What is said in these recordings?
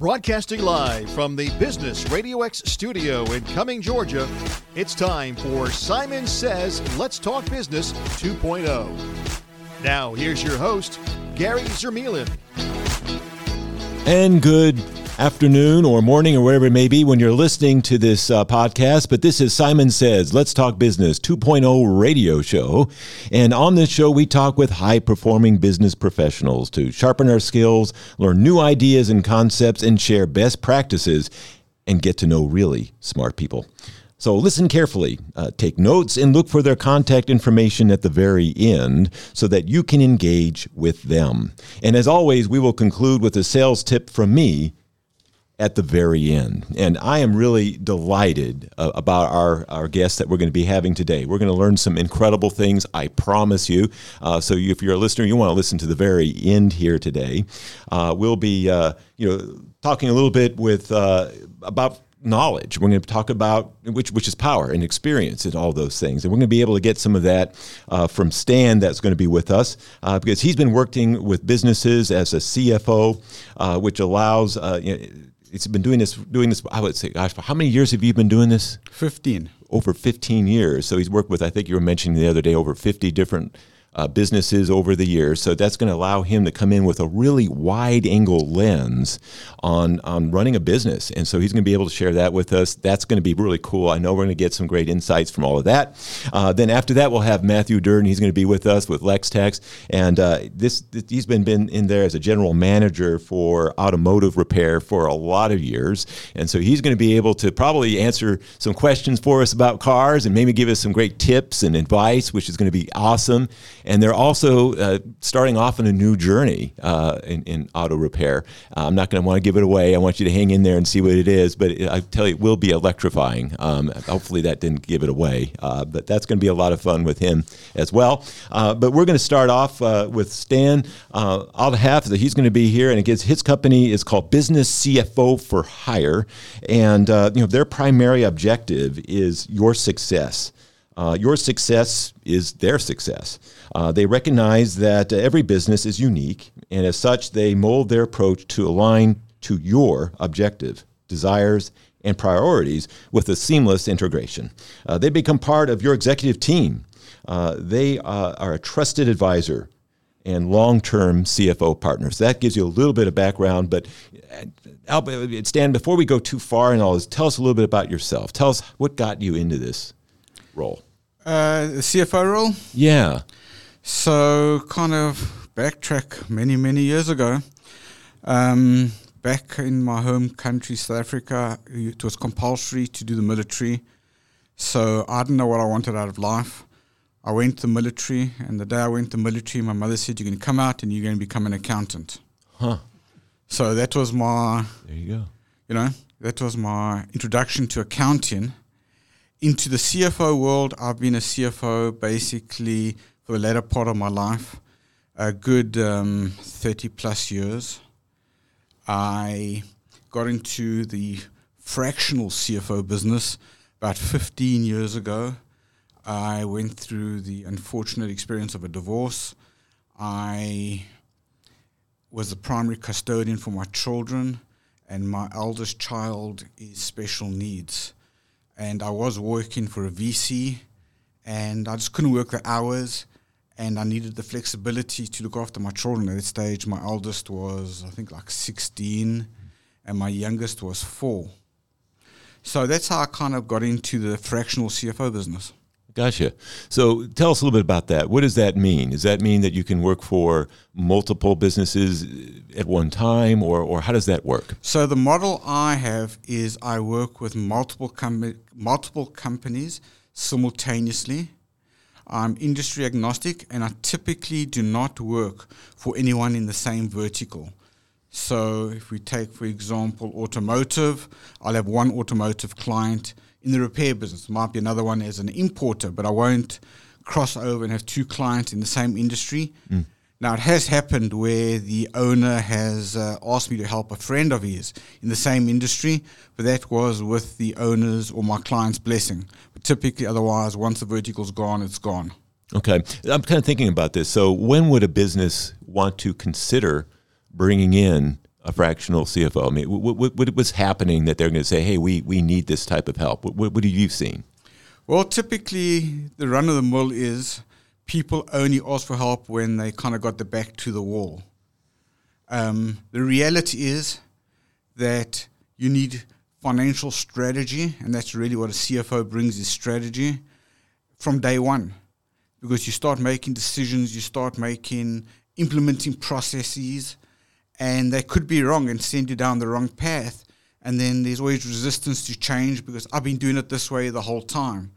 Broadcasting live from the Business RadioX studio in Cumming, Georgia, it's time for Simon Says Let's Talk Business 2.0. Now, here's your host, Gary Zermuehlen. And good afternoon or morning or wherever it may be when you're listening to this podcast. But this is Simon Says Let's Talk Business 2.0 radio show. And on this show, we talk with high-performing business professionals to sharpen our skills, learn new ideas and concepts, and share best practices and get to know really smart people. So listen carefully, take notes, and look for their contact information at the very end so that you can engage with them. And as always, we will conclude with a sales tip from me at the very end. And I am really delighted about our guest that we're going to be having today. We're going to learn some incredible things, I promise you. So if you're a listener, you want to listen to the very end here today. We'll be talking a little bit with about knowledge. We're going to talk about which is power and experience and all those things, and we're going to be able to get some of that from Stan, that's going to be with us because he's been working with businesses as a CFO, which allows. It's been doing this. I would say, gosh, how many years have you been doing this? 15. Over 15 years. So he's worked with, I think you were mentioning the other day, over 50 different businesses over the years. So that's going to allow him to come in with a really wide angle lens on running a business. And so he's going to be able to share that with us. That's going to be really cool. I know we're going to get some great insights from all of that. Then after that, we'll have Matthew Durdin. He's going to be with us with Lextechs. And he's been in there as a general manager for automotive repair for a lot of years. And so he's going to be able to probably answer some questions for us about cars and maybe give us some great tips and advice, which is going to be awesome. And they're also starting off on a new journey in auto repair. I'm not going to want to give it away. I want you to hang in there and see what it is. But I tell you, it will be electrifying. Hopefully that didn't give it away. But that's going to be a lot of fun with him as well. But we're going to start off with Stan Alhadeff. He's going to be here. And his company is called Business CFO for Hire. And their primary objective is your success. Your success is their success. They recognize that every business is unique, and as such, they mold their approach to align to your objective, desires, and priorities with a seamless integration. They become part of your executive team. They are a trusted advisor and long-term CFO partners. That gives you a little bit of background, but Stan, before we go too far in all this, tell us a little bit about yourself. Tell us what got you into this role. CFO role? Yeah. So kind of backtrack many years ago. Back in my home country, South Africa, it was compulsory to do the military. So I didn't know what I wanted out of life. I went to the military, and the day I went to the military, my mother said, "You're going to come out and you're going to become an accountant." Huh. So that was my... There you go. That was my introduction to accounting. Into the CFO world, I've been a CFO basically for the latter part of my life, a good 30-plus years. I got into the fractional CFO business about 15 years ago. I went through the unfortunate experience of a divorce. I was the primary custodian for my children, and my eldest child is special needs. And I was working for a VC, and I just couldn't work the hours, and I needed the flexibility to look after my children. At that stage, my eldest was, I think, like 16, and my youngest was 4. So that's how I kind of got into the fractional CFO business. Gotcha. So tell us a little bit about that. What does that mean? Does that mean that you can work for multiple businesses at one time, or how does that work? So the model I have is I work with multiple companies simultaneously. I'm industry agnostic, and I typically do not work for anyone in the same vertical. So if we take, for example, automotive, I'll have one automotive client. In the repair business, might be another one as an importer, but I won't cross over and have two clients in the same industry. Mm. Now, it has happened where the owner has asked me to help a friend of his in the same industry, but that was with the owner's or my client's blessing. But typically, otherwise, once the vertical's gone, it's gone. Okay. I'm kind of thinking about this. So when would a business want to consider bringing in a fractional CFO? I mean, what was happening that they're going to say, hey, we need this type of help? What have you seen? Well, typically the run of the mill is people only ask for help when they kind of got the back to the wall. The reality is that you need financial strategy, and that's really what a CFO brings, is strategy from day one, because you start making decisions, you start implementing processes, and they could be wrong and send you down the wrong path. And then there's always resistance to change because I've been doing it this way the whole time.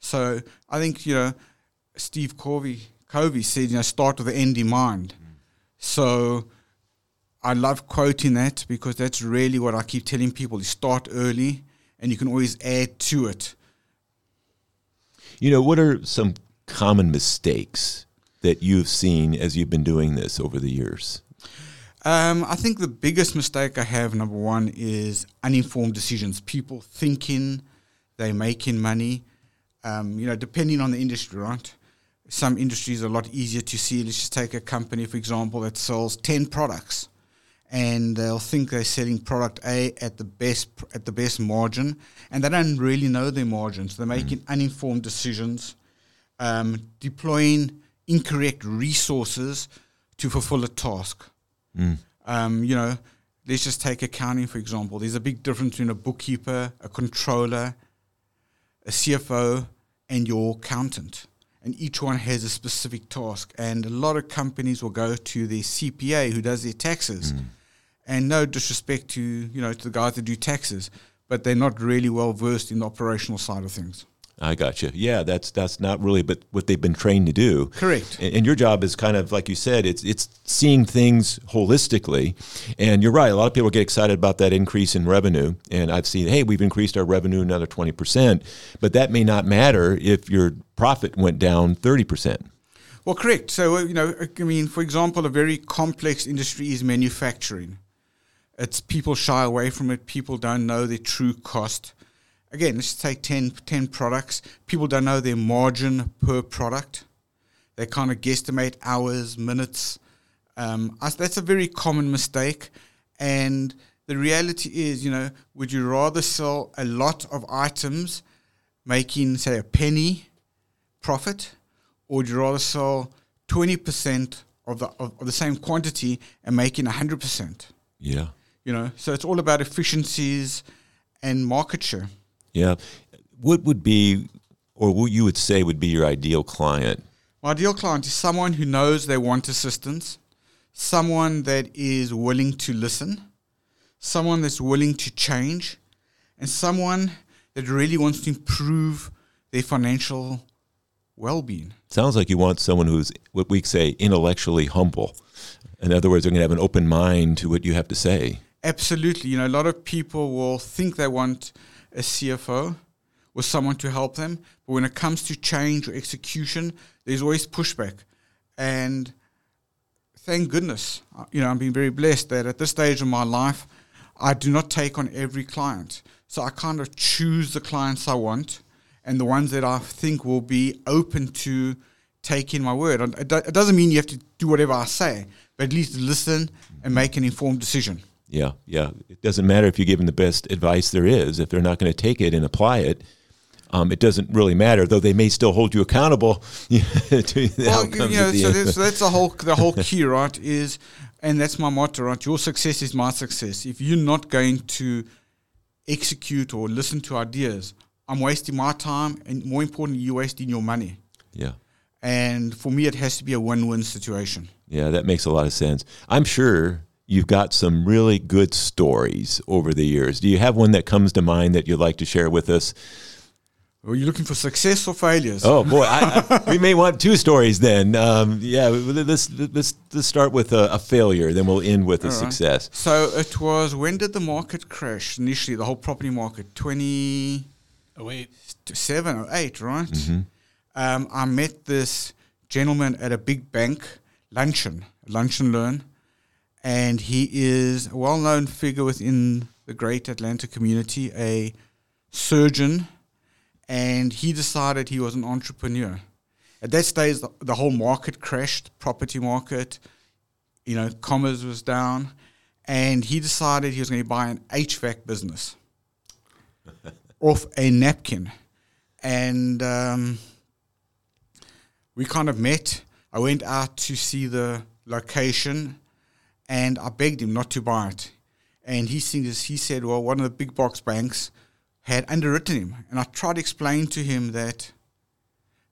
So I think, Steve Covey said, start with the end in mind. Mm. So I love quoting that because that's really what I keep telling people, is start early and you can always add to it. What are some common mistakes that you've seen as you've been doing this over the years? I think the biggest mistake I have, number one, is uninformed decisions. People thinking they're making money, depending on the industry, right? Some industries are a lot easier to see. Let's just take a company, for example, that sells 10 products, and they'll think they're selling product A at the best margin, and they don't really know their margins. They're making uninformed decisions, deploying incorrect resources to fulfill a task. Mm. Let's just take accounting, for example. There's a big difference between a bookkeeper, a controller, a CFO, and your accountant. And each one has a specific task. And a lot of companies will go to their CPA who does their taxes. Mm. And no disrespect to the guys that do taxes, but they're not really well versed in the operational side of things. I got you. Yeah, that's not really but what they've been trained to do. Correct. And your job is kind of, like you said, it's seeing things holistically. And you're right. A lot of people get excited about that increase in revenue. And I've seen, hey, we've increased our revenue another 20%. But that may not matter if your profit went down 30%. Well, correct. So, for example, a very complex industry is manufacturing. It's people shy away from it. People don't know their true cost. Again, let's take 10 products. People don't know their margin per product. They kind of guesstimate hours, minutes. That's a very common mistake. And the reality is, would you rather sell a lot of items making, say, a penny profit, or would you rather sell 20% of the same quantity and making 100%? Yeah. So it's all about efficiencies and market share. Yeah. What would be, or what you would say would be your ideal client? My ideal client is someone who knows they want assistance, someone that is willing to listen, someone that's willing to change, and someone that really wants to improve their financial well-being. Sounds like you want someone who's, what we say, intellectually humble. In other words, they're going to have an open mind to what you have to say. Absolutely. A lot of people will think they want a CFO or someone to help them, but when it comes to change or execution, there's always pushback. And thank goodness, I'm being very blessed that at this stage of my life, I do not take on every client. So I kind of choose the clients I want and the ones that I think will be open to taking my word. It doesn't mean you have to do whatever I say, but at least listen and make an informed decision. Yeah, yeah. It doesn't matter if you give them the best advice there is. If they're not going to take it and apply it, it doesn't really matter, though they may still hold you accountable to the outcomes. That's the whole key, right, is, and that's my motto, right, your success is my success. If you're not going to execute or listen to ideas, I'm wasting my time, and more importantly, you're wasting your money. Yeah. And for me, it has to be a win-win situation. Yeah, that makes a lot of sense. I'm sure you've got some really good stories over the years. Do you have one that comes to mind that you'd like to share with us? Are you looking for success or failures? Oh boy, we may want two stories then. Let's start with a failure, then we'll end with success. So it was, when did the market crash initially? The whole property market, 2007 or 8, right? Mm-hmm. I met this gentleman at a big bank lunch and learn. And he is a well-known figure within the great Atlanta community, a surgeon, and he decided he was an entrepreneur. At that stage, the whole market crashed, property market, commerce was down, and he decided he was going to buy an HVAC business off a napkin. And we kind of met. I went out to see the location, and I begged him not to buy it. And he said, well, one of the big box banks had underwritten him. And I tried to explain to him that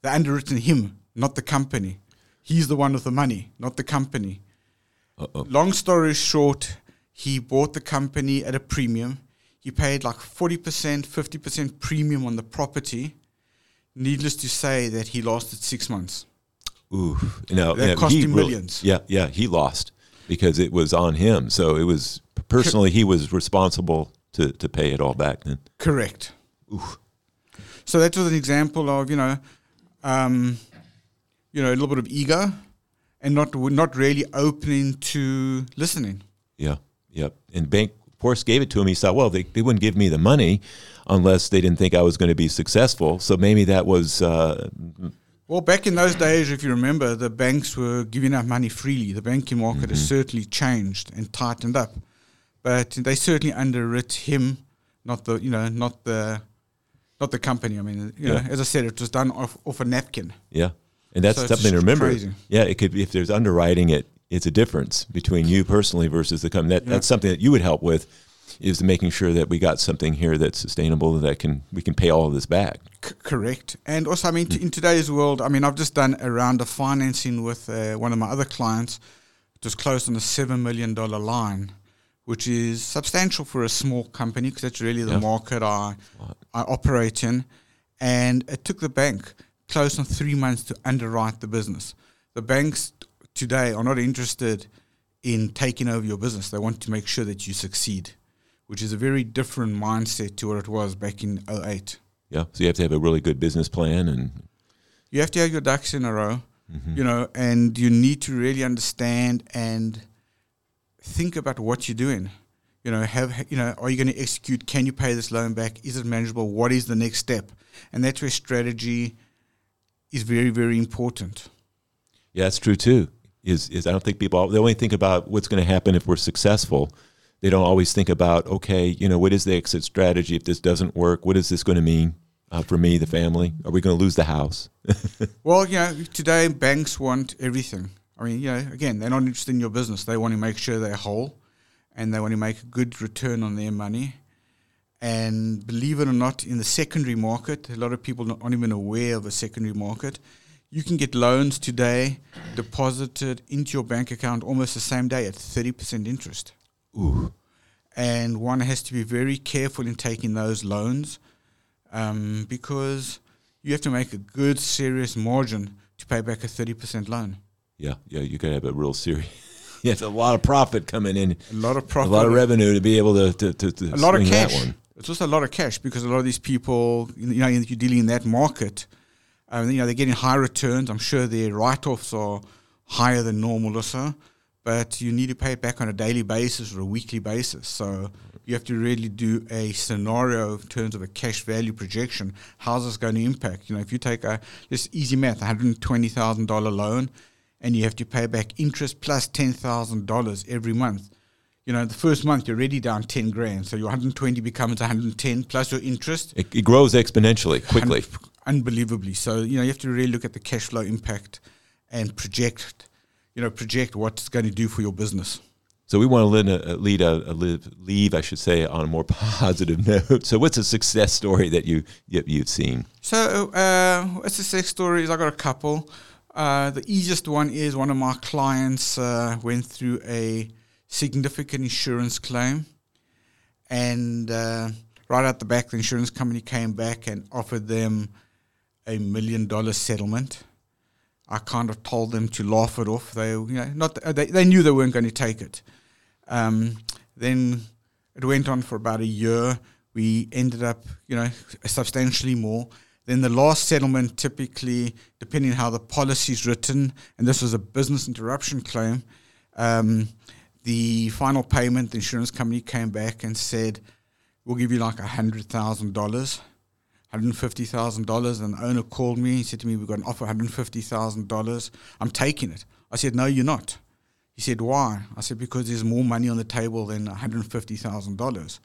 they underwritten him, not the company. He's the one with the money, not the company. Uh-oh. Long story short, he bought the company at a premium. He paid like 40%, 50% premium on the property. Needless to say that he lasted 6 months. Ooh, no, that cost him millions. Really, yeah, he lost because it was on him. So it was personally, he was responsible to pay it all back then. Correct. Ooh. So that was an example of a little bit of ego, and not really opening to listening. Yeah. And bank force gave it to him. He thought, well, they wouldn't give me the money unless they didn't think I was going to be successful. So maybe that was. Well, back in those days, if you remember, the banks were giving out money freely. The banking market has certainly changed and tightened up, but they certainly underwrit him, not the company. I mean, as I said, it was done off a napkin. Yeah, and that's so something to remember. Crazy. Yeah, it could be if there's underwriting, it's a difference between you personally versus the company. That's something that you would help with, is making sure that we got something here that's sustainable, that we can pay all of this back. Correct. And also, I mean, in today's world, I mean, I've just done a round of financing with one of my other clients. It was closed on a $7 million line, which is substantial for a small company, because that's really the market I operate in. And it took the bank close on 3 months to underwrite the business. The banks today are not interested in taking over your business. They want to make sure that you succeed, which is a very different mindset to what it was back in 2008. Yeah, so you have to have a really good business plan, and you have to have your ducks in a row, and you need to really understand and think about what you're doing. Are you going to execute? Can you pay this loan back? Is it manageable? What is the next step? And that's where strategy is very, very important. Yeah, that's true too. Is I don't think people, they only think about what's going to happen if we're successful. They don't always think about, okay, what is the exit strategy if this doesn't work? What is this going to mean for me, the family? Are we going to lose the house? Well, today banks want everything. I mean, again, they're not interested in your business. They want to make sure they're whole, and they want to make a good return on their money. And believe it or not, in the secondary market, a lot of people aren't even aware of a secondary market. You can get loans today deposited into your bank account almost the same day at 30% interest. Ooh. And one has to be very careful in taking those loans because you have to make a good, serious margin to pay back a 30% loan. Yeah, you got to have a real serious. Yeah, it's a lot of profit coming in. A lot of profit. A lot of revenue to be able to a lot of cash. That one. It's also a lot of cash because a lot of these people, you're dealing in that market. They're getting high returns. I'm sure their write-offs are higher than normal or so. But you need to pay it back on a daily basis or a weekly basis. So you have to really do a scenario in terms of a cash value projection. How's this going to impact? If you take just easy math, $120,000 loan, and you have to pay back interest plus $10,000 every month. The first month you're already down 10 grand. So your 120 becomes 110 plus your interest. It grows exponentially, quickly. Unbelievably. So, you have to really look at the cash flow impact and project what it's going to do for your business. So we want to leave on a more positive note. So what's a success story that you've seen? So a success story is, I got a couple. The easiest one is one of my clients went through a significant insurance claim, and right out the back, the insurance company came back and offered them $1 million settlement. I kind of told them to laugh it off. They knew they weren't going to take it. Then it went on for about a year. We ended up, substantially more. Then the last settlement, typically, depending on how the policy is written, and this was a business interruption claim, the final payment, the insurance company came back and said, we'll give you like $100,000. $150,000, and the owner called me. He said to me, we've got an offer, $150,000. I'm taking it. I said, no, you're not. He said, why? I said, because there's more money on the table than $150,000.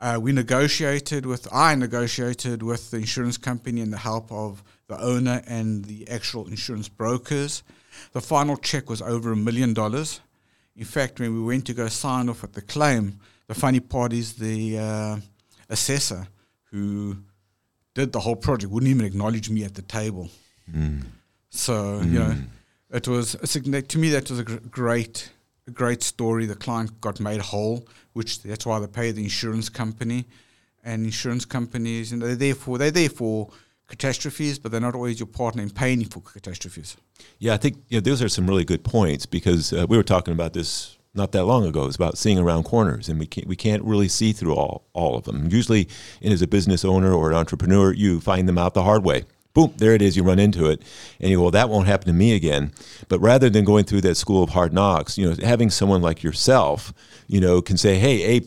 I negotiated with the insurance company and the help of the owner and the actual insurance brokers. The final check was over $1 million. In fact, when we went to go sign off at the claim, the funny part is the assessor who did the whole project wouldn't even acknowledge me at the table. Mm. So, you know, it was to me that was a great story. The client got made whole, which that's why they pay the insurance company. And insurance companies, and they're there for catastrophes, but they're not always your partner in paying for catastrophes. Yeah, I think those are some really good points, because we were talking about this not that long ago. It's about seeing around corners, and we can't really see through all of them. Usually, and as a business owner or an entrepreneur, you find them out the hard way. Boom, there it is. You run into it, and you go, well, that won't happen to me again. But rather than going through that school of hard knocks, having someone like yourself, can say, hey,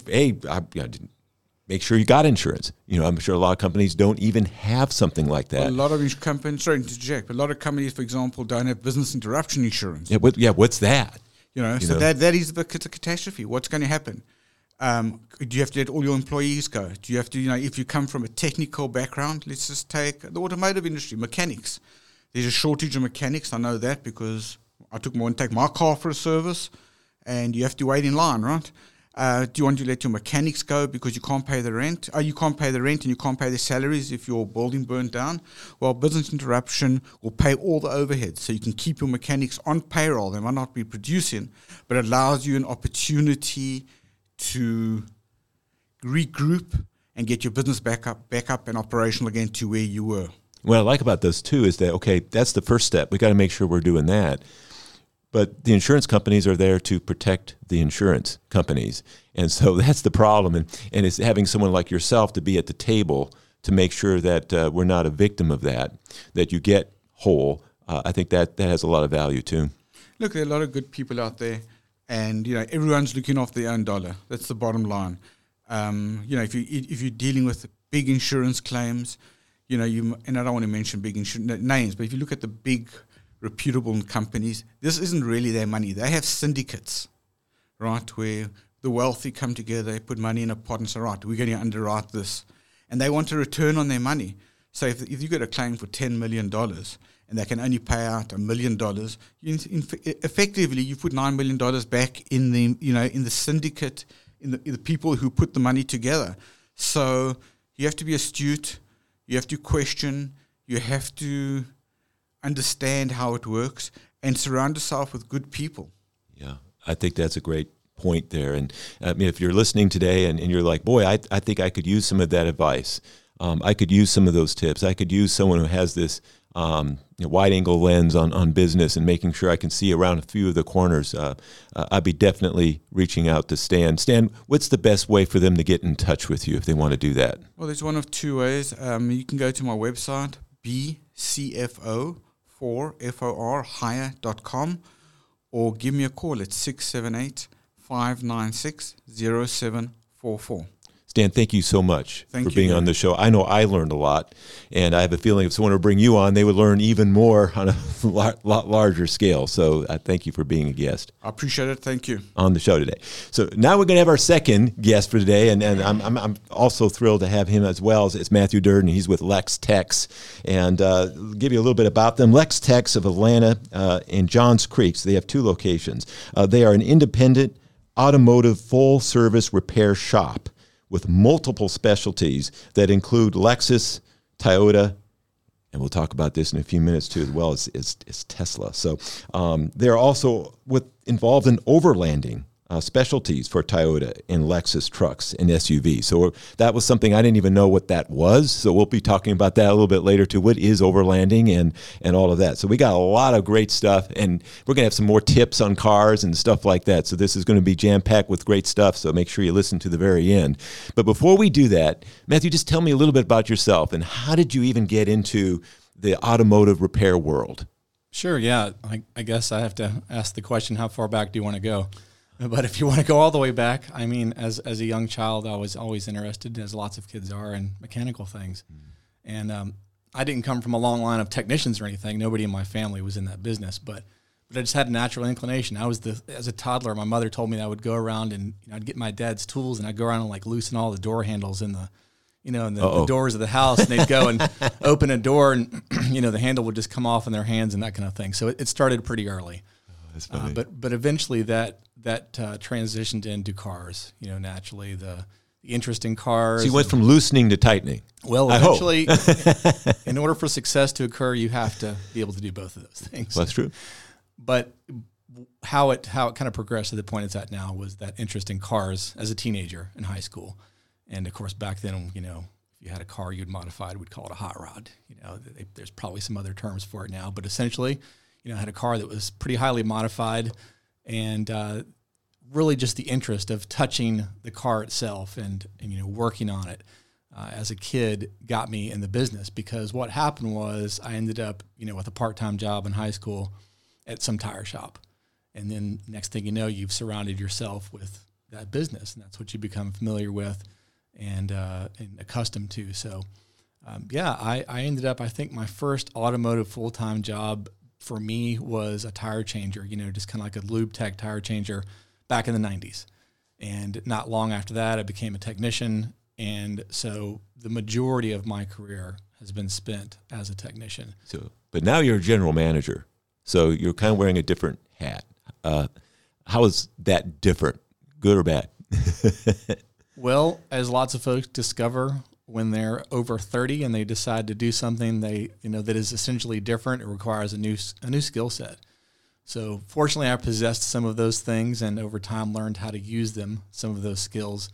make sure you got insurance. I'm sure a lot of companies don't even have something like that. A lot of companies, sorry to interject, but a lot of companies, for example, don't have business interruption insurance. Yeah, what's that? That is it's a catastrophe. What's going to happen? Do you have to let all your employees go? Do you have to, if you come from a technical background, let's just take the automotive industry, mechanics. There's a shortage of mechanics. I know that because I took more and take my car for a service, and you have to wait in line, right? Do you want to let your mechanics go because you can't pay the rent? Oh, you can't pay the rent and you can't pay their salaries if your building burned down? Well, business interruption will pay all the overheads, so you can keep your mechanics on payroll. They might not be producing, but it allows you an opportunity to regroup and get your business back up and operational again to where you were. What I like about those too is that, okay, that's the first step. We got to make sure we're doing that. But the insurance companies are there to protect the insurance companies. And so that's the problem. And it's having someone like yourself to be at the table to make sure that we're not a victim of that, that you get whole. I think that has a lot of value too. Look, there are a lot of good people out there. And, everyone's looking after their own dollar. That's the bottom line. If you're dealing with big insurance claims, and I don't want to mention big insurance names, but if you look at the big reputable companies, this isn't really their money. They have syndicates, right, where the wealthy come together, they put money in a pot and say, right, we're going to underwrite this. And they want a return on their money. So if you get a claim for $10 million and they can only pay out $1 million, effectively you put $9 million back in the, in the syndicate, in the people who put the money together. So you have to be astute. You have to question. You have to understand how it works, and surround yourself with good people. Yeah, I think that's a great point there. And I mean, if you're listening today and you're like, boy, I think I could use some of that advice. I could use some of those tips. I could use someone who has this wide angle lens on business and making sure I can see around a few of the corners. I'd be definitely reaching out to Stan. Stan, what's the best way for them to get in touch with you if they want to do that? Well, there's one of two ways. You can go to my website, BCFO4hire.com, or give me a call at 678-596-0744. Stan, thank you so much for being on the show. I know I learned a lot, and I have a feeling if someone were to bring you on, they would learn even more on a lot larger scale. So I thank you for being a guest. I appreciate it. Thank you. On the show today. So now we're going to have our second guest for today, and I'm also thrilled to have him as well. It's Matthew Durdin. He's with Lextechs, and give you a little bit about them. Lextechs of Atlanta and Johns Creek. So they have two locations. They are an independent automotive full-service repair shop with multiple specialties that include Lexus, Toyota, and we'll talk about this in a few minutes too, as well as Tesla. So they're also involved in overlanding specialties for Toyota and Lexus trucks and SUVs. So that was something I didn't even know what that was. So we'll be talking about that a little bit later too. What is overlanding and all of that? So we got a lot of great stuff, and we're going to have some more tips on cars and stuff like that. So this is going to be jam-packed with great stuff. So make sure you listen to the very end. But before we do that, Matthew, just tell me a little bit about yourself and how did you even get into the automotive repair world? Sure, yeah. I guess I have to ask the question, how far back do you want to go? But if you want to go all the way back, I mean, as a young child, I was always interested, as lots of kids are, in mechanical things. Mm. And I didn't come from a long line of technicians or anything. Nobody in my family was in that business. But but I just had a natural inclination. I was as a toddler, my mother told me that I would go around and I'd get my dad's tools and I'd go around and like loosen all the door handles in the doors of the house, and they'd go and open a door and, the handle would just come off in their hands and that kind of thing. So it started pretty early. But eventually that transitioned into cars, naturally the interest in cars. So you went from loosening to tightening. Well, eventually, in order for success to occur, you have to be able to do both of those things. Well, that's true. But how it kind of progressed to the point it's at now was that interest in cars as a teenager in high school. And of course, back then, if you had a car you'd modify it, we'd call it a hot rod. There's probably some other terms for it now, but essentially, I had a car that was pretty highly modified, and really just the interest of touching the car itself and working on it as a kid got me in the business, because what happened was I ended up, with a part-time job in high school at some tire shop. And then next thing you know, you've surrounded yourself with that business, and that's what you become familiar with and accustomed to. So, I ended up, I think my first automotive full-time job for me was a tire changer, just kind of like a lube tech tire changer back in the 90s. And not long after that, I became a technician. And so the majority of my career has been spent as a technician. So, but now you're a general manager. So you're kind of wearing a different hat. How is that different, good or bad? Well, as lots of folks discover when they're over 30 and they decide to do something that is essentially different, it requires a new skill set. So fortunately, I possessed some of those things and over time learned how to use them, some of those skills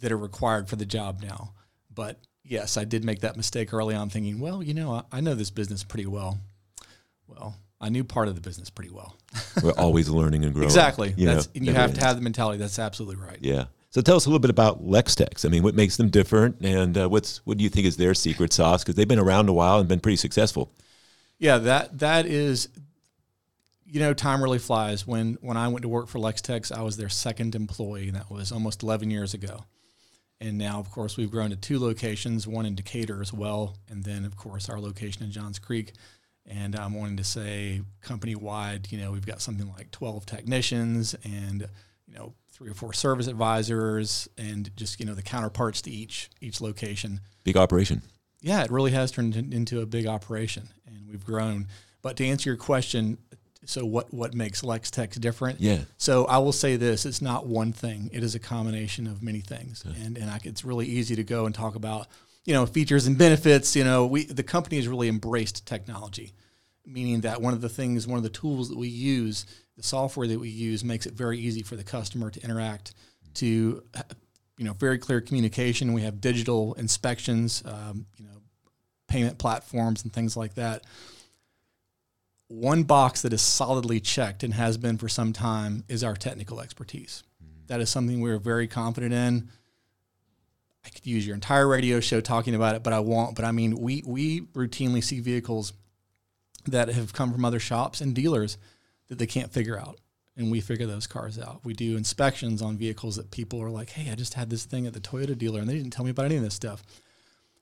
that are required for the job now. But yes, I did make that mistake early on thinking, well, I know this business pretty well. Well, I knew part of the business pretty well. We're always learning and growing. Exactly. You have to have the mentality. That's absolutely right. Yeah. So tell us a little bit about Lextechs. I mean, what makes them different, and what do you think is their secret sauce? Because they've been around a while and been pretty successful. Yeah, that is, time really flies. When I went to work for Lextechs, I was their second employee, and that was almost 11 years ago. And now, of course, we've grown to 2 locations, one in Decatur as well, and then, of course, our location in Johns Creek. And I'm wanting to say company-wide, we've got something like 12 technicians and, 3 or 4 service advisors, and just, the counterparts to each location. Big operation. Yeah, it really has turned into a big operation, and we've grown. But to answer your question, so what makes Lextechs different? Yeah. So I will say this, it's not one thing. It is a combination of many things. Yeah. And it's really easy to go and talk about, features and benefits. The company has really embraced technology, meaning that one of the tools that we use, the software that we use, makes it very easy for the customer to interact, to, very clear communication. We have digital inspections, payment platforms and things like that. One box that is solidly checked and has been for some time is our technical expertise. That is something we're very confident in. I could use your entire radio show talking about it, but I won't. But I mean, we routinely see vehicles that have come from other shops and dealers that they can't figure out, and we figure those cars out. We do inspections on vehicles that people are like, hey, I just had this thing at the Toyota dealer, and they didn't tell me about any of this stuff.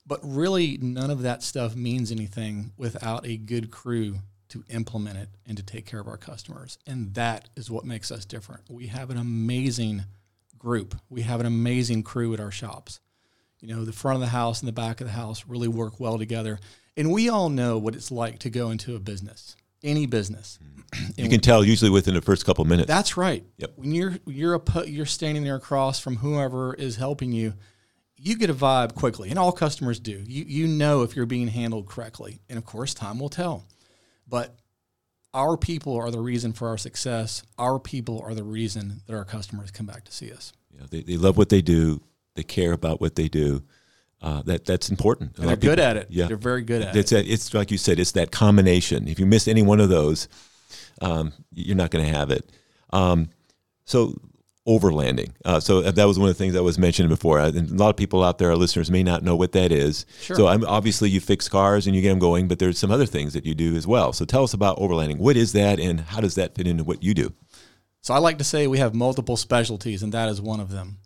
But really, none of that stuff means anything without a good crew to implement it and to take care of our customers, and that is what makes us different. We have an amazing group. We have an amazing crew at our shops. The front of the house and the back of the house really work well together, and we all know what it's like to go into a business. Any business, you can tell usually within the first couple of minutes. That's right. Yep. When you're standing there across from whoever is helping you, you get a vibe quickly, and all customers do. You know if you're being handled correctly, and of course, time will tell. But our people are the reason for our success. Our people are the reason that our customers come back to see us. Yeah, they love what they do. They care about what they do. That's important. And they're good at it. Yeah. They're very good at it. It's like you said, it's that combination. If you miss any one of those, you're not going to have it. So overlanding. So that was one of the things I was mentioning before. And a lot of people out there, our listeners, may not know what that is. Sure. So obviously you fix cars and you get them going, but there's some other things that you do as well. So tell us about overlanding. What is that, and how does that fit into what you do? So I like to say we have multiple specialties, and that is one of them.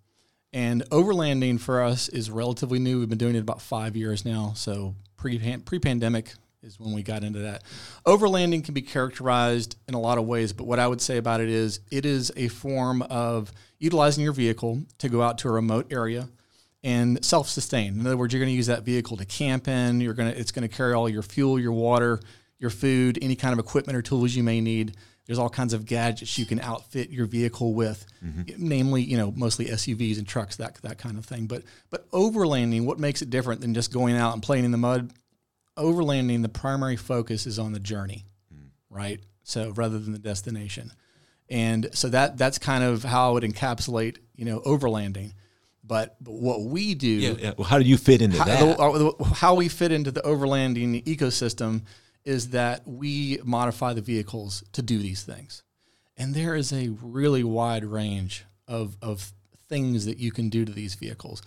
And overlanding for us is relatively new. We've been doing it about 5 years now. So pre-pandemic, is when we got into that. Overlanding can be characterized in a lot of ways, but what I would say about it is a form of utilizing your vehicle to go out to a remote area and self-sustain. In other words, you're going to use that vehicle to camp in. You're going to, it's going to carry all your fuel, your water, your food, any kind of equipment or tools you may need. There's all kinds of gadgets you can outfit your vehicle with, namely, you know, mostly SUVs and trucks, that kind of thing. But overlanding, what makes it different than just going out and playing in the mud? Overlanding, the primary focus is on the journey, right? So rather than the destination. And so that's kind of how I would encapsulate, you know, overlanding. But what we do... Well, how do you fit into that? How we fit into the overlanding ecosystem is that we modify the vehicles to do these things. And there is a really wide range of things that you can do to these vehicles.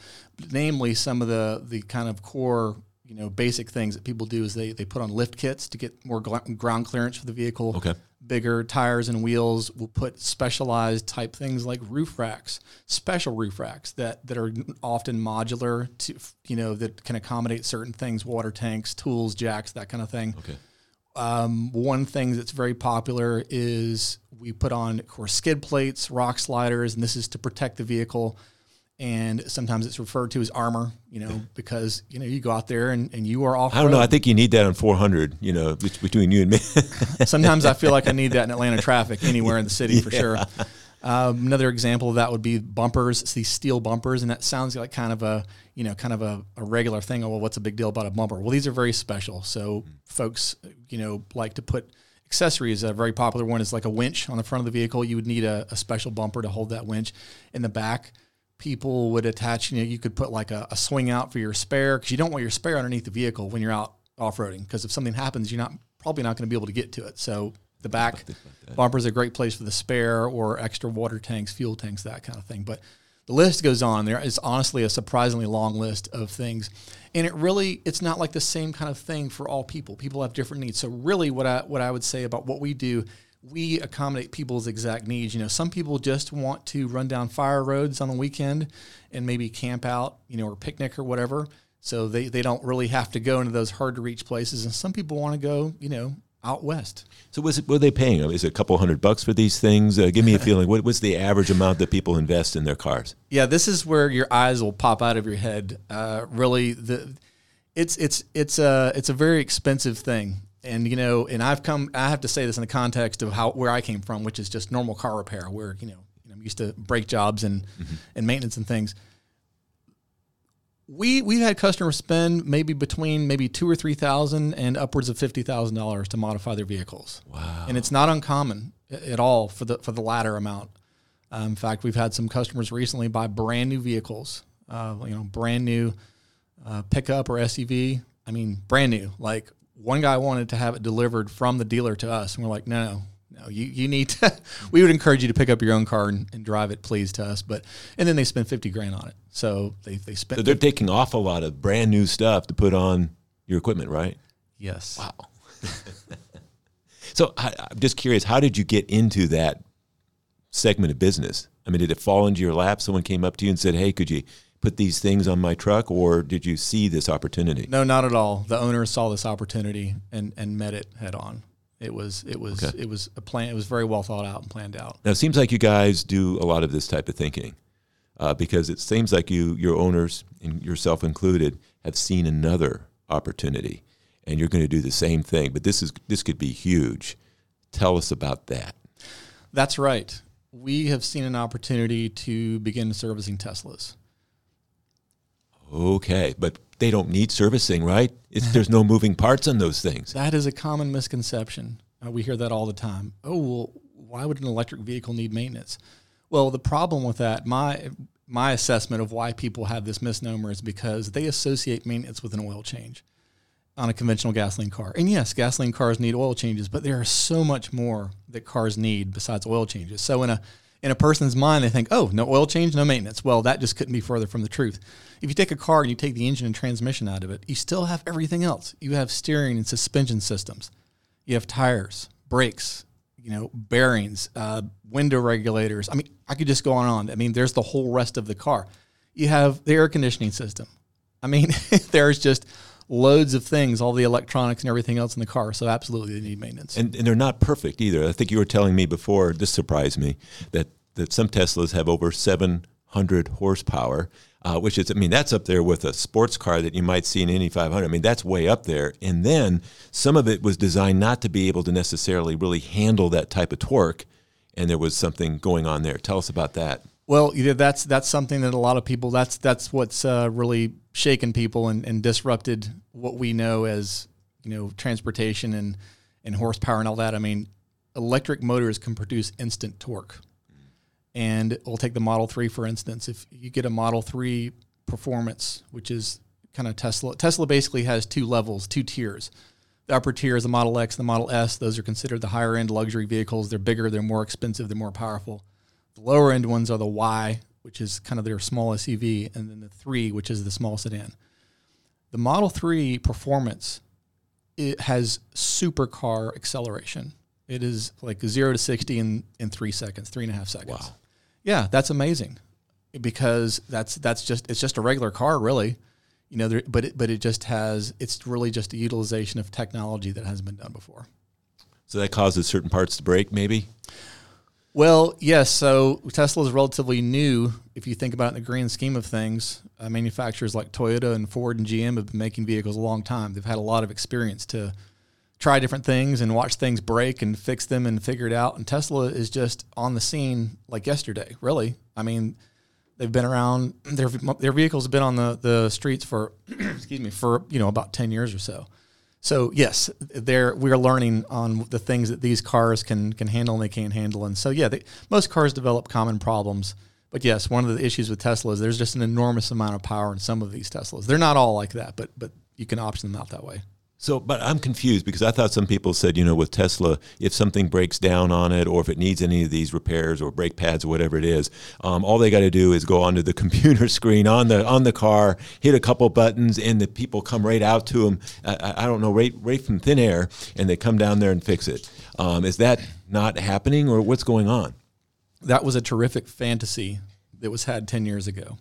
Namely, some of the kind of core, you know, basic things that people do is they put on lift kits to get more ground clearance for the vehicle. Okay. Bigger tires and wheels. We'll put specialized type things like roof racks, special roof racks that are often modular to, you know, that can accommodate certain things, water tanks, tools, jacks, that kind of thing. Okay. One thing that's very popular is we put on, of course, skid plates, rock sliders, and this is to protect the vehicle. And sometimes it's referred to as armor, you know, because, you know, you go out there and you are off-road. I don't know. I think you need that on 400, you know, between you and me. Sometimes I feel like I need that in Atlanta traffic, anywhere in the city for sure. Another example of that would be bumpers. It's these steel bumpers. And that sounds like kind of a, you know, kind of a regular thing. Oh, well, what's a big deal about a bumper? Well, these are very special. So folks, you know, like to put accessories. A very popular one is like a winch on the front of the vehicle. You would need a special bumper to hold that winch in the back. People would attach, you know, you could put like a swing out for your spare, because you don't want your spare underneath the vehicle when you're out off-roading, because if something happens, you're not probably not going to be able to get to it. So the back bumper is a great place for the spare or extra water tanks, fuel tanks, that kind of thing. But the list goes on. There is honestly a surprisingly long list of things. And it's not like the same kind of thing for all people. People have different needs. So really what I would say about what we do, we accommodate people's exact needs. You know, some people just want to run down fire roads on the weekend and maybe camp out, you know, or picnic or whatever. So they don't really have to go into those hard to reach places. And some people want to go, you know, out west. So were they paying? Is it $200 for these things? Give me a feeling. What's the average amount that people invest in their cars? Yeah, this is where your eyes will pop out of your head. It's a very expensive thing. And, you know, I have to say this in the context of where I came from, which is just normal car repair, where, you know I'm used to brake jobs and maintenance and things. We've had customers spend between $2,000 or $3,000 and upwards of $50,000 to modify their vehicles. Wow. And it's not uncommon at all for the latter amount. In fact, we've had some customers recently buy brand new vehicles, brand new pickup or SUV. I mean, brand new, like. One guy wanted to have it delivered from the dealer to us, and we're like, no, you need to. We would encourage you to pick up your own car and drive it, please, to us. But and then they spent $50,000 on it, so they spent. So they're taking off a lot of brand new stuff to put on your equipment, right? Yes. Wow. So I'm just curious, how did you get into that segment of business? I mean, did it fall into your lap? Someone came up to you and said, "Hey, could you put these things on my truck," or did you see this opportunity? No, not at all. The owner saw this opportunity and met it head on. It was a plan. It was very well thought out and planned out. Now it seems like you guys do a lot of this type of thinking, because it seems like your owners and yourself included have seen another opportunity and you're going to do the same thing, but this could be huge. Tell us about that. That's right. We have seen an opportunity to begin servicing Teslas. Okay, but they don't need servicing, right? There's no moving parts on those things. That is a common misconception. We hear that all the time. Oh, well, why would an electric vehicle need maintenance? Well, the problem with that, my assessment of why people have this misnomer is because they associate maintenance with an oil change on a conventional gasoline car. And yes, gasoline cars need oil changes, but there are so much more that cars need besides oil changes. So in a person's mind, they think, oh, no oil change, no maintenance. Well, that just couldn't be further from the truth. If you take a car and you take the engine and transmission out of it, you still have everything else. You have steering and suspension systems. You have tires, brakes, you know, bearings, window regulators. I mean, I could just go on and on. I mean, there's the whole rest of the car. You have the air conditioning system. I mean, there's just loads of things, all the electronics and everything else in the car. So absolutely they need maintenance. And they're not perfect either. I think you were telling me before, this surprised me, that some Teslas have over 700 horsepower, which is, I mean, that's up there with a sports car that you might see in Indy 500. I mean, that's way up there. And then some of it was designed not to be able to necessarily really handle that type of torque. And there was something going on there. Tell us about that. Well, yeah, that's something that a lot of people, that's what's really shaken people and disrupted what we know as, you know, transportation and horsepower and all that. I mean, electric motors can produce instant torque. And we'll take the Model 3, for instance. If you get a Model 3 Performance, which is kind of Tesla basically has two levels, two tiers. The upper tier is the Model X, the Model S. Those are considered the higher-end luxury vehicles. They're bigger, they're more expensive, they're more powerful. The lower-end ones are the Y, which is kind of their small SUV, and then the 3, which is the small sedan. The Model 3 Performance, it has supercar acceleration. It is like 0 to 60 in 3 seconds, 3.5 seconds. Wow. Yeah, that's amazing because it's just a regular car, really. You know, but it just has, it's really just a utilization of technology that hasn't been done before. So that causes certain parts to break, maybe? Well, yes. So Tesla is relatively new. If you think about it in the grand scheme of things, manufacturers like Toyota and Ford and GM have been making vehicles a long time. They've had a lot of experience to try different things and watch things break and fix them and figure it out. And Tesla is just on the scene like yesterday, really. I mean, they've been around, their vehicles have been on the streets for, excuse me, for, you know, about 10 years or so. So yes, we're learning on the things that these cars can handle and they can't handle. And so, yeah, most cars develop common problems. But yes, one of the issues with Tesla is there's just an enormous amount of power in some of these Teslas. They're not all like that, but you can option them out that way. So, but I'm confused because I thought some people said, you know, with Tesla, if something breaks down on it or if it needs any of these repairs or brake pads or whatever it is, all they got to do is go onto the computer screen on the car, hit a couple buttons, and the people come right out to them. I don't know, right from thin air, and they come down there and fix it. Is that not happening, or what's going on? That was a terrific fantasy that was had 10 years ago.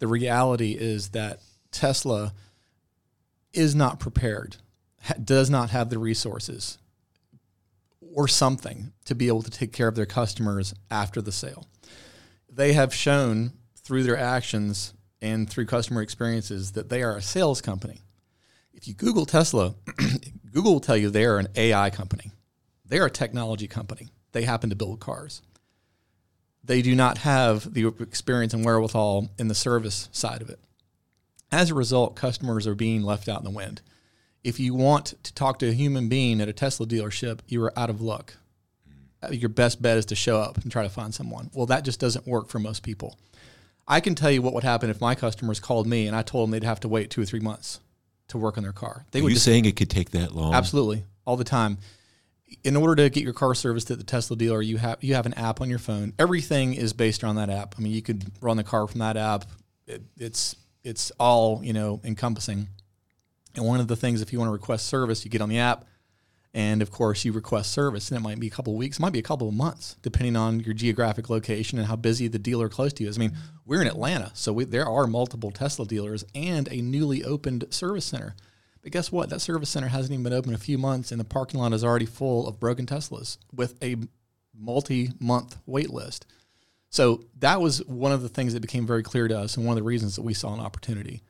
The reality is that Tesla is not prepared, does not have the resources or something to be able to take care of their customers after the sale. They have shown through their actions and through customer experiences that they are a sales company. If you Google Tesla, Google will tell you they are an AI company. They are a technology company. They happen to build cars. They do not have the experience and wherewithal in the service side of it. As a result, customers are being left out in the wind. If you want to talk to a human being at a Tesla dealership, you are out of luck. Your best bet is to show up and try to find someone. Well, that just doesn't work for most people. I can tell you what would happen if my customers called me and I told them they'd have to wait 2 or 3 months to work on their car. Are you saying it could take that long? Absolutely, all the time. In order to get your car serviced at the Tesla dealer, you have an app on your phone. Everything is based on that app. I mean, you could run the car from that app. It's all, you know, encompassing. And one of the things, if you want to request service, you get on the app, and, of course, you request service. And it might be a couple of weeks, it might be a couple of months, depending on your geographic location and how busy the dealer close to you is. I mean, we're in Atlanta, so there are multiple Tesla dealers and a newly opened service center. But guess what? That service center hasn't even been open a few months, and the parking lot is already full of broken Teslas with a multi-month wait list. So that was one of the things that became very clear to us and one of the reasons that we saw an opportunity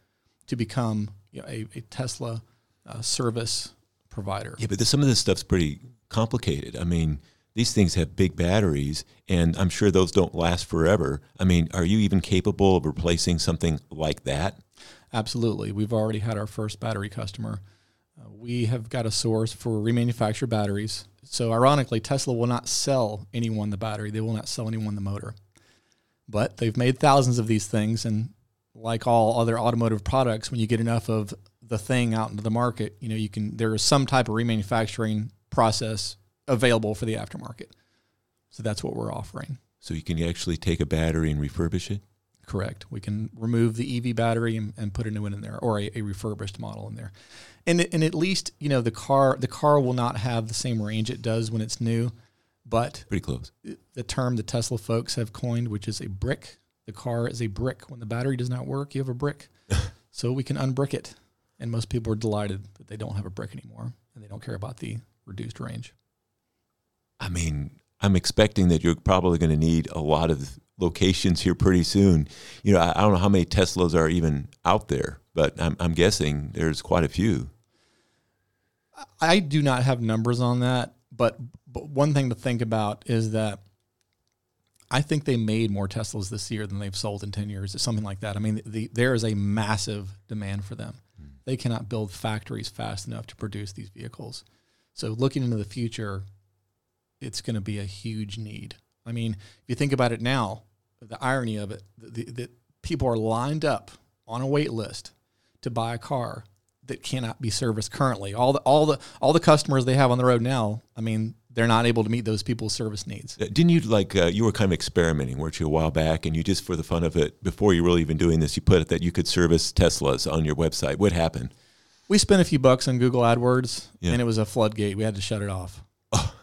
to become a Tesla service provider. Yeah, but some of this stuff's pretty complicated. I mean, these things have big batteries, and I'm sure those don't last forever. I mean, are you even capable of replacing something like that? Absolutely. We've already had our first battery customer. We have got a source for remanufactured batteries. So ironically, Tesla will not sell anyone the battery. They will not sell anyone the motor. But they've made thousands of these things, and like all other automotive products, when you get enough of the thing out into the market, you know, there is some type of remanufacturing process available for the aftermarket. So that's what we're offering. So you can actually take a battery and refurbish it? Correct. We can remove the EV battery and put a new one in there, or a refurbished model in there. And at least, you know, the car will not have the same range it does when it's new, but pretty close. The term the Tesla folks have coined, which is a brick. The car is a brick. When the battery does not work, you have a brick. So we can unbrick it. And most people are delighted that they don't have a brick anymore and they don't care about the reduced range. I mean, I'm expecting that you're probably going to need a lot of locations here pretty soon. You know, I don't know how many Teslas are even out there, but I'm guessing there's quite a few. I do not have numbers on that, but one thing to think about is that I think they made more Teslas this year than they've sold in 10 years. It's something like that. I mean, there is a massive demand for them. They cannot build factories fast enough to produce these vehicles. So looking into the future, it's going to be a huge need. I mean, if you think about it now, the irony of it, that people are lined up on a wait list to buy a car that cannot be serviced currently. All the customers they have on the road now, I mean, they're not able to meet those people's service needs. Didn't you, you were kind of experimenting, weren't you, a while back, and you just, for the fun of it, before you were really even doing this, you put it that you could service Teslas on your website. What happened? We spent a few bucks on Google AdWords, and it was a floodgate. We had to shut it off. Oh.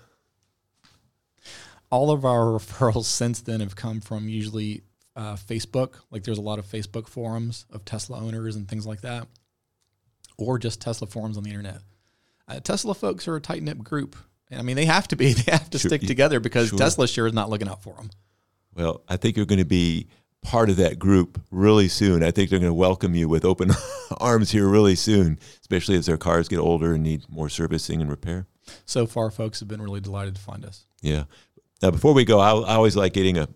All of our referrals since then have come from usually Facebook. Like, there's a lot of Facebook forums of Tesla owners and things like that, or just Tesla forums on the internet. Tesla folks are a tight-knit group. I mean, they have to be. They have to stick together because Tesla sure is not looking out for them. Well, I think you're going to be part of that group really soon. I think they're going to welcome you with open arms here really soon, especially as their cars get older and need more servicing and repair. So far, folks have been really delighted to find us. Yeah. Now, before we go, I always like getting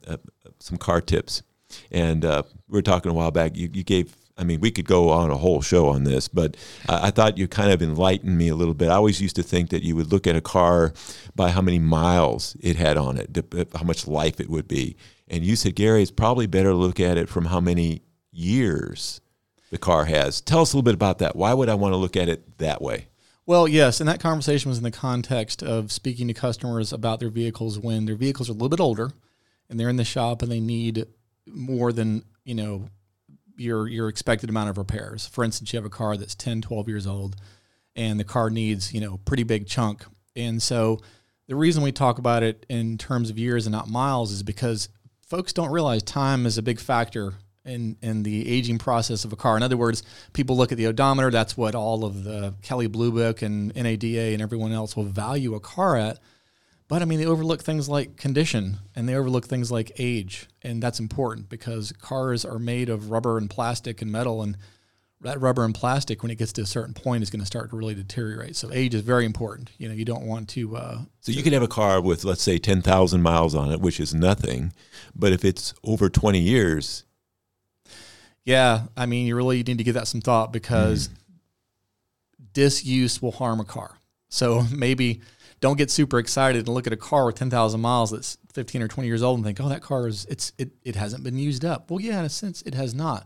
some car tips. And we were talking a while back. You gave... I mean, we could go on a whole show on this, but I thought you kind of enlightened me a little bit. I always used to think that you would look at a car by how many miles it had on it, how much life it would be. And you said, Gary, it's probably better to look at it from how many years the car has. Tell us a little bit about that. Why would I want to look at it that way? Well, yes, and that conversation was in the context of speaking to customers about their vehicles when their vehicles are a little bit older and they're in the shop and they need more than, you know, your expected amount of repairs. For instance, you have a car that's 10, 12 years old and the car needs, you know, pretty big chunk. And so the reason we talk about it in terms of years and not miles is because folks don't realize time is a big factor in the aging process of a car. In other words, people look at the odometer. That's what all of the Kelly Blue Book and NADA and everyone else will value a car at. But, I mean, they overlook things like condition and they overlook things like age, and that's important because cars are made of rubber and plastic and metal, and that rubber and plastic, when it gets to a certain point, is going to start to really deteriorate. So age is very important. You know, you don't want to... So you can have a car with, let's say, 10,000 miles on it, which is nothing, but if it's over 20 years... Yeah, I mean, you really need to give that some thought because disuse will harm a car. So maybe... Don't get super excited and look at a car with 10,000 miles that's 15 or 20 years old and think, oh, that car it hasn't been used up. Well, yeah, in a sense, it has not.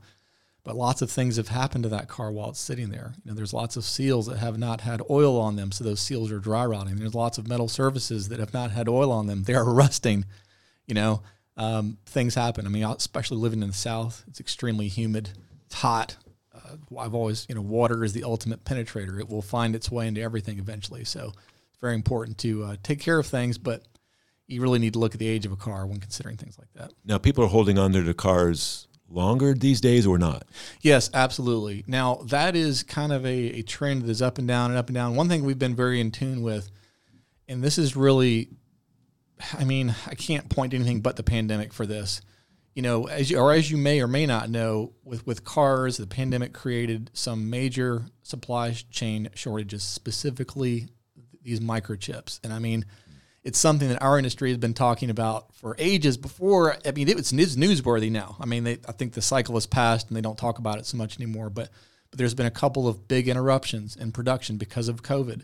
But lots of things have happened to that car while it's sitting there. You know, there's lots of seals that have not had oil on them, so those seals are dry rotting. There's lots of metal surfaces that have not had oil on them. They are rusting. You know, things happen. I mean, especially living in the South, it's extremely humid, it's hot. I've always, you know, water is the ultimate penetrator. It will find its way into everything eventually, so... Very important to take care of things, but you really need to look at the age of a car when considering things like that. Now, people are holding on to their cars longer these days or not? Yes, absolutely. Now, that is kind of a trend that is up and down and up and down. One thing we've been very in tune with, and this is really, I mean, I can't point to anything but the pandemic for this. You know, as you may or may not know, with cars, the pandemic created some major supply chain shortages, specifically these microchips. And I mean, it's something that our industry has been talking about for ages before. I mean, it's newsworthy now. I mean, I think the cycle has passed and they don't talk about it so much anymore, but there's been a couple of big interruptions in production because of COVID,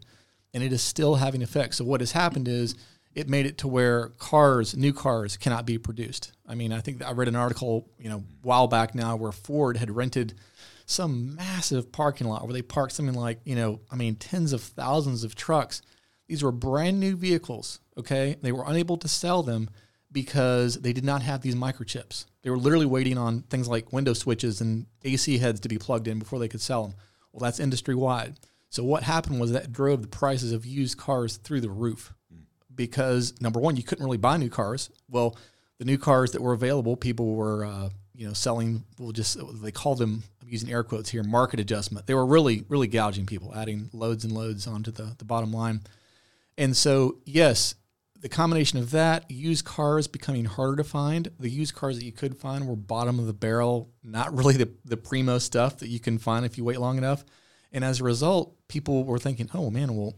and it is still having effects. So what has happened is it made it to where new cars cannot be produced. I mean, I think I read an article, you know, a while back now where Ford had rented some massive parking lot where they parked something like, you know, I mean, tens of thousands of trucks. These were brand new vehicles, okay? They were unable to sell them because they did not have these microchips. They were literally waiting on things like window switches and AC heads to be plugged in before they could sell them. Well, that's industry-wide. So what happened was that drove the prices of used cars through the roof because, number one, you couldn't really buy new cars. Well, the new cars that were available, people were you know, selling, we'll just, they call them, I'm using air quotes here, market adjustment. They were really, really gouging people, adding loads and loads onto the bottom line. And so, yes, the combination of that, used cars becoming harder to find. The used cars that you could find were bottom of the barrel, not really the primo stuff that you can find if you wait long enough. And as a result, people were thinking, oh, man, well,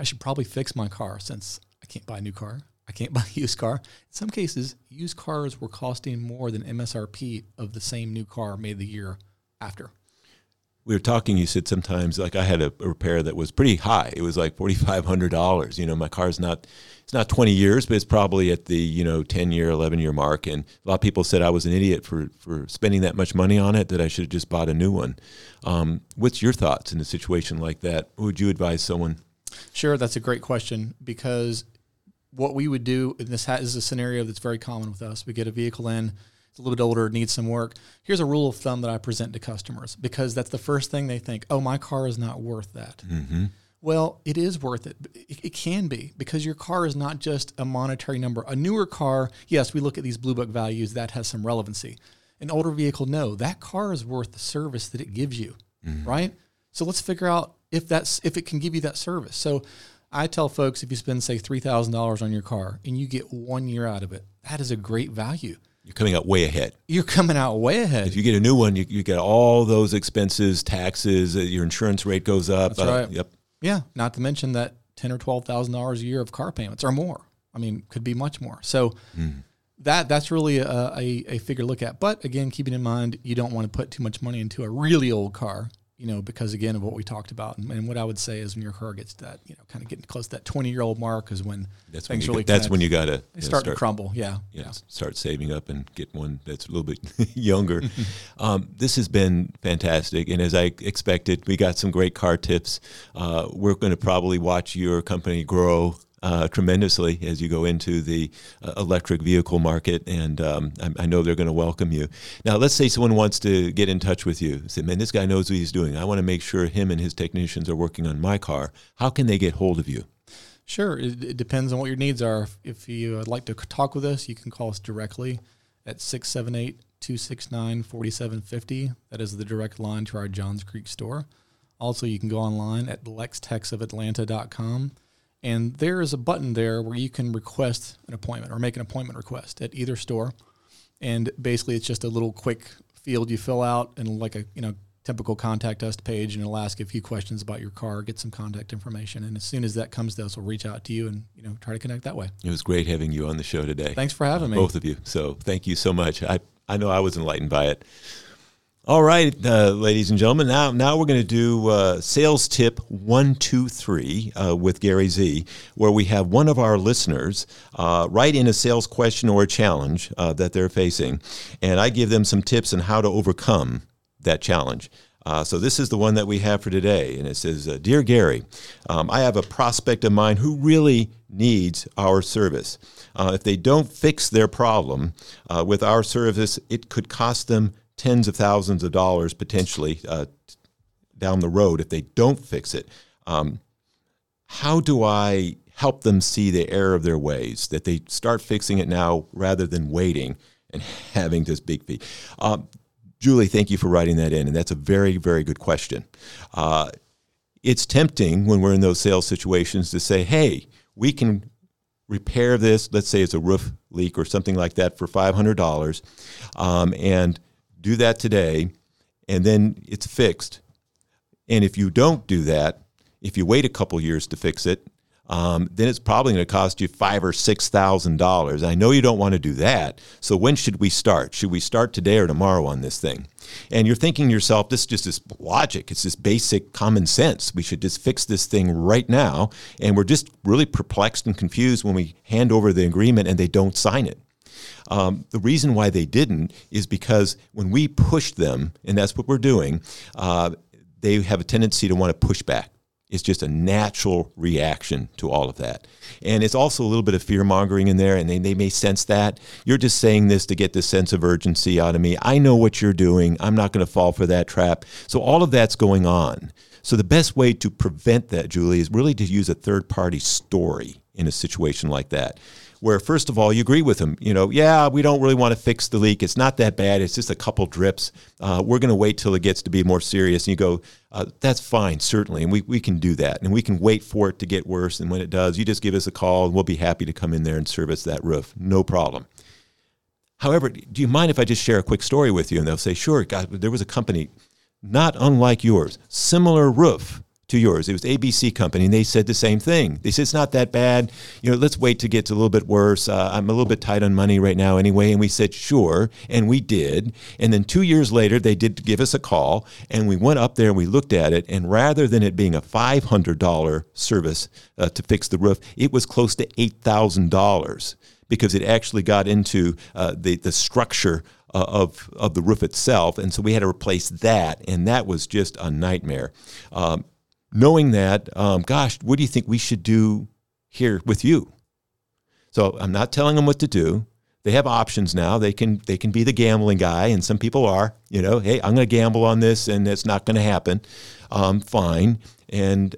I should probably fix my car since I can't buy a new car. I can't buy a used car. In some cases, used cars were costing more than MSRP of the same new car made the year after. We were talking, you said sometimes, like I had a repair that was pretty high. It was like $4,500. You know, my car's not, it's not 20 years, but it's probably at the, you know, 10-year, 11-year mark. And a lot of people said I was an idiot for spending that much money on it, that I should have just bought a new one. What's your thoughts in a situation like that? What would you advise someone? Sure, that's a great question, because what we would do, and this is a scenario that's very common with us, we get a vehicle in, it's a little bit older, needs some work. Here's a rule of thumb that I present to customers, because that's the first thing they think, oh, my car is not worth that. Mm-hmm. Well, it is worth it. It can be, because your car is not just a monetary number. A newer car, yes, we look at these Blue Book values, that has some relevancy. An older vehicle, no, that car is worth the service that it gives you, mm-hmm. right? So let's figure out if it can give you that service. So I tell folks, if you spend, say, $3,000 on your car and you get 1 year out of it, that is a great value. You're coming out way ahead. You're coming out way ahead. If you get a new one, you get all those expenses, taxes, your insurance rate goes up. That's right. Yep. Yeah, not to mention that $10,000 or $12,000 a year of car payments or more. I mean, could be much more. So that's really a figure to look at. But, again, keeping in mind you don't want to put too much money into a really old car. You know, because again of what we talked about, and what I would say is when your car gets that, you know, kind of getting close to that 20-year-old mark is when that's things when really. That's when you gotta start to crumble. Yeah, start saving up and get one that's a little bit younger. This has been fantastic, and as I expected, we got some great car tips. We're going to probably watch your company grow tremendously as you go into the electric vehicle market, and I know they're going to welcome you. Now, let's say someone wants to get in touch with you. Say, man, this guy knows what he's doing. I want to make sure him and his technicians are working on my car. How can they get hold of you? Sure. It depends on what your needs are. If you would like to talk with us, you can call us directly at 678-269-4750. That is the direct line to our Johns Creek store. Also, you can go online at lextechsofatlanta.com. And there is a button there where you can request an appointment or make an appointment request at either store. And basically, it's just a little quick field you fill out and like a, you know, typical contact us page, and it'll ask a few questions about your car, get some contact information. And as soon as that comes to us, we'll reach out to you and, you know, try to connect that way. It was great having you on the show today. Thanks for having me. Both of you. So thank you so much. I know I was enlightened by it. All right, ladies and gentlemen, now we're going to do Sales Tip 123 with Gary Z, where we have one of our listeners write in a sales question or a challenge that they're facing, and I give them some tips on how to overcome that challenge. So this is the one that we have for today, and it says, Dear Gary, I have a prospect of mine who really needs our service. If they don't fix their problem with our service, it could cost them tens of thousands of dollars potentially down the road if they don't fix it. How do I help them see the error of their ways, that they start fixing it now rather than waiting and having this big fee? Julie, thank you for writing that in, and that's a very, very good question. It's tempting when we're in those sales situations to say, hey, we can repair this. Let's say it's a roof leak or something like that for $500, and do that today, and then it's fixed. And if you don't do that, if you wait a couple years to fix it, then it's probably going to cost you $5,000 or $6,000. I know you don't want to do that. So when should we start? Should we start today or tomorrow on this thing? And you're thinking to yourself, this just is logic. It's just basic common sense. We should just fix this thing right now. And we're just really perplexed and confused when we hand over the agreement and they don't sign it. The reason why they didn't is because when we push them, and that's what we're doing, they have a tendency to want to push back. It's just a natural reaction to all of that. And it's also a little bit of fear-mongering in there, and they may sense that. You're just saying this to get this sense of urgency out of me. I know what you're doing. I'm not going to fall for that trap. So all of that's going on. So the best way to prevent that, Julie, is really to use a third-party story in a situation like that. where, first of all, you agree with them. You know, yeah, we don't really want to fix the leak. It's not that bad. It's just a couple drips. We're going to wait till it gets to be more serious. And you go, that's fine, certainly. And we can do that. And we can wait for it to get worse. And when it does, you just give us a call and we'll be happy to come in there and service that roof. No problem. However, do you mind if I just share a quick story with you? And they'll say, sure, God, there was a company not unlike yours, similar roof to yours. It was ABC company, and they said the same thing. They said, it's not that bad. You know, let's wait to get to a little bit worse. I'm a little bit tight on money right now anyway. And we said, sure, and we did. And then 2 years later, they did give us a call, and we went up there, and we looked at it, and rather than it being a $500 service to fix the roof, it was close to $8,000 because it actually got into the structure of the roof itself. And so we had to replace that, and that was just a nightmare. Knowing that, gosh, what do you think we should do here with you? So I'm not telling them what to do. They have options now. They can be the gambling guy, and some people are, you know, hey, I'm going to gamble on this, and it's not going to happen. Fine. And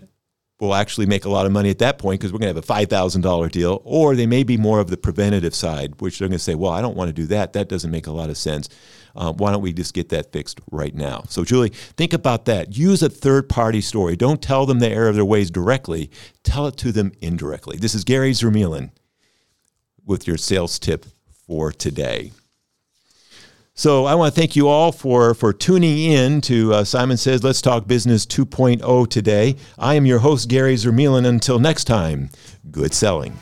we'll actually make a lot of money at that point because we're going to have a $5,000 deal. Or they may be more of the preventative side, which they're going to say, well, I don't want to do that. That doesn't make a lot of sense. Why don't we just get that fixed right now? So, Julie, think about that. Use a third-party story. Don't tell them the error of their ways directly. Tell it to them indirectly. This is Gary Zermuehlen with your sales tip for today. So I want to thank you all for tuning in to Simon Says Let's Talk Business 2.0 today. I am your host, Gary Zermuehlen. Until next time, good selling.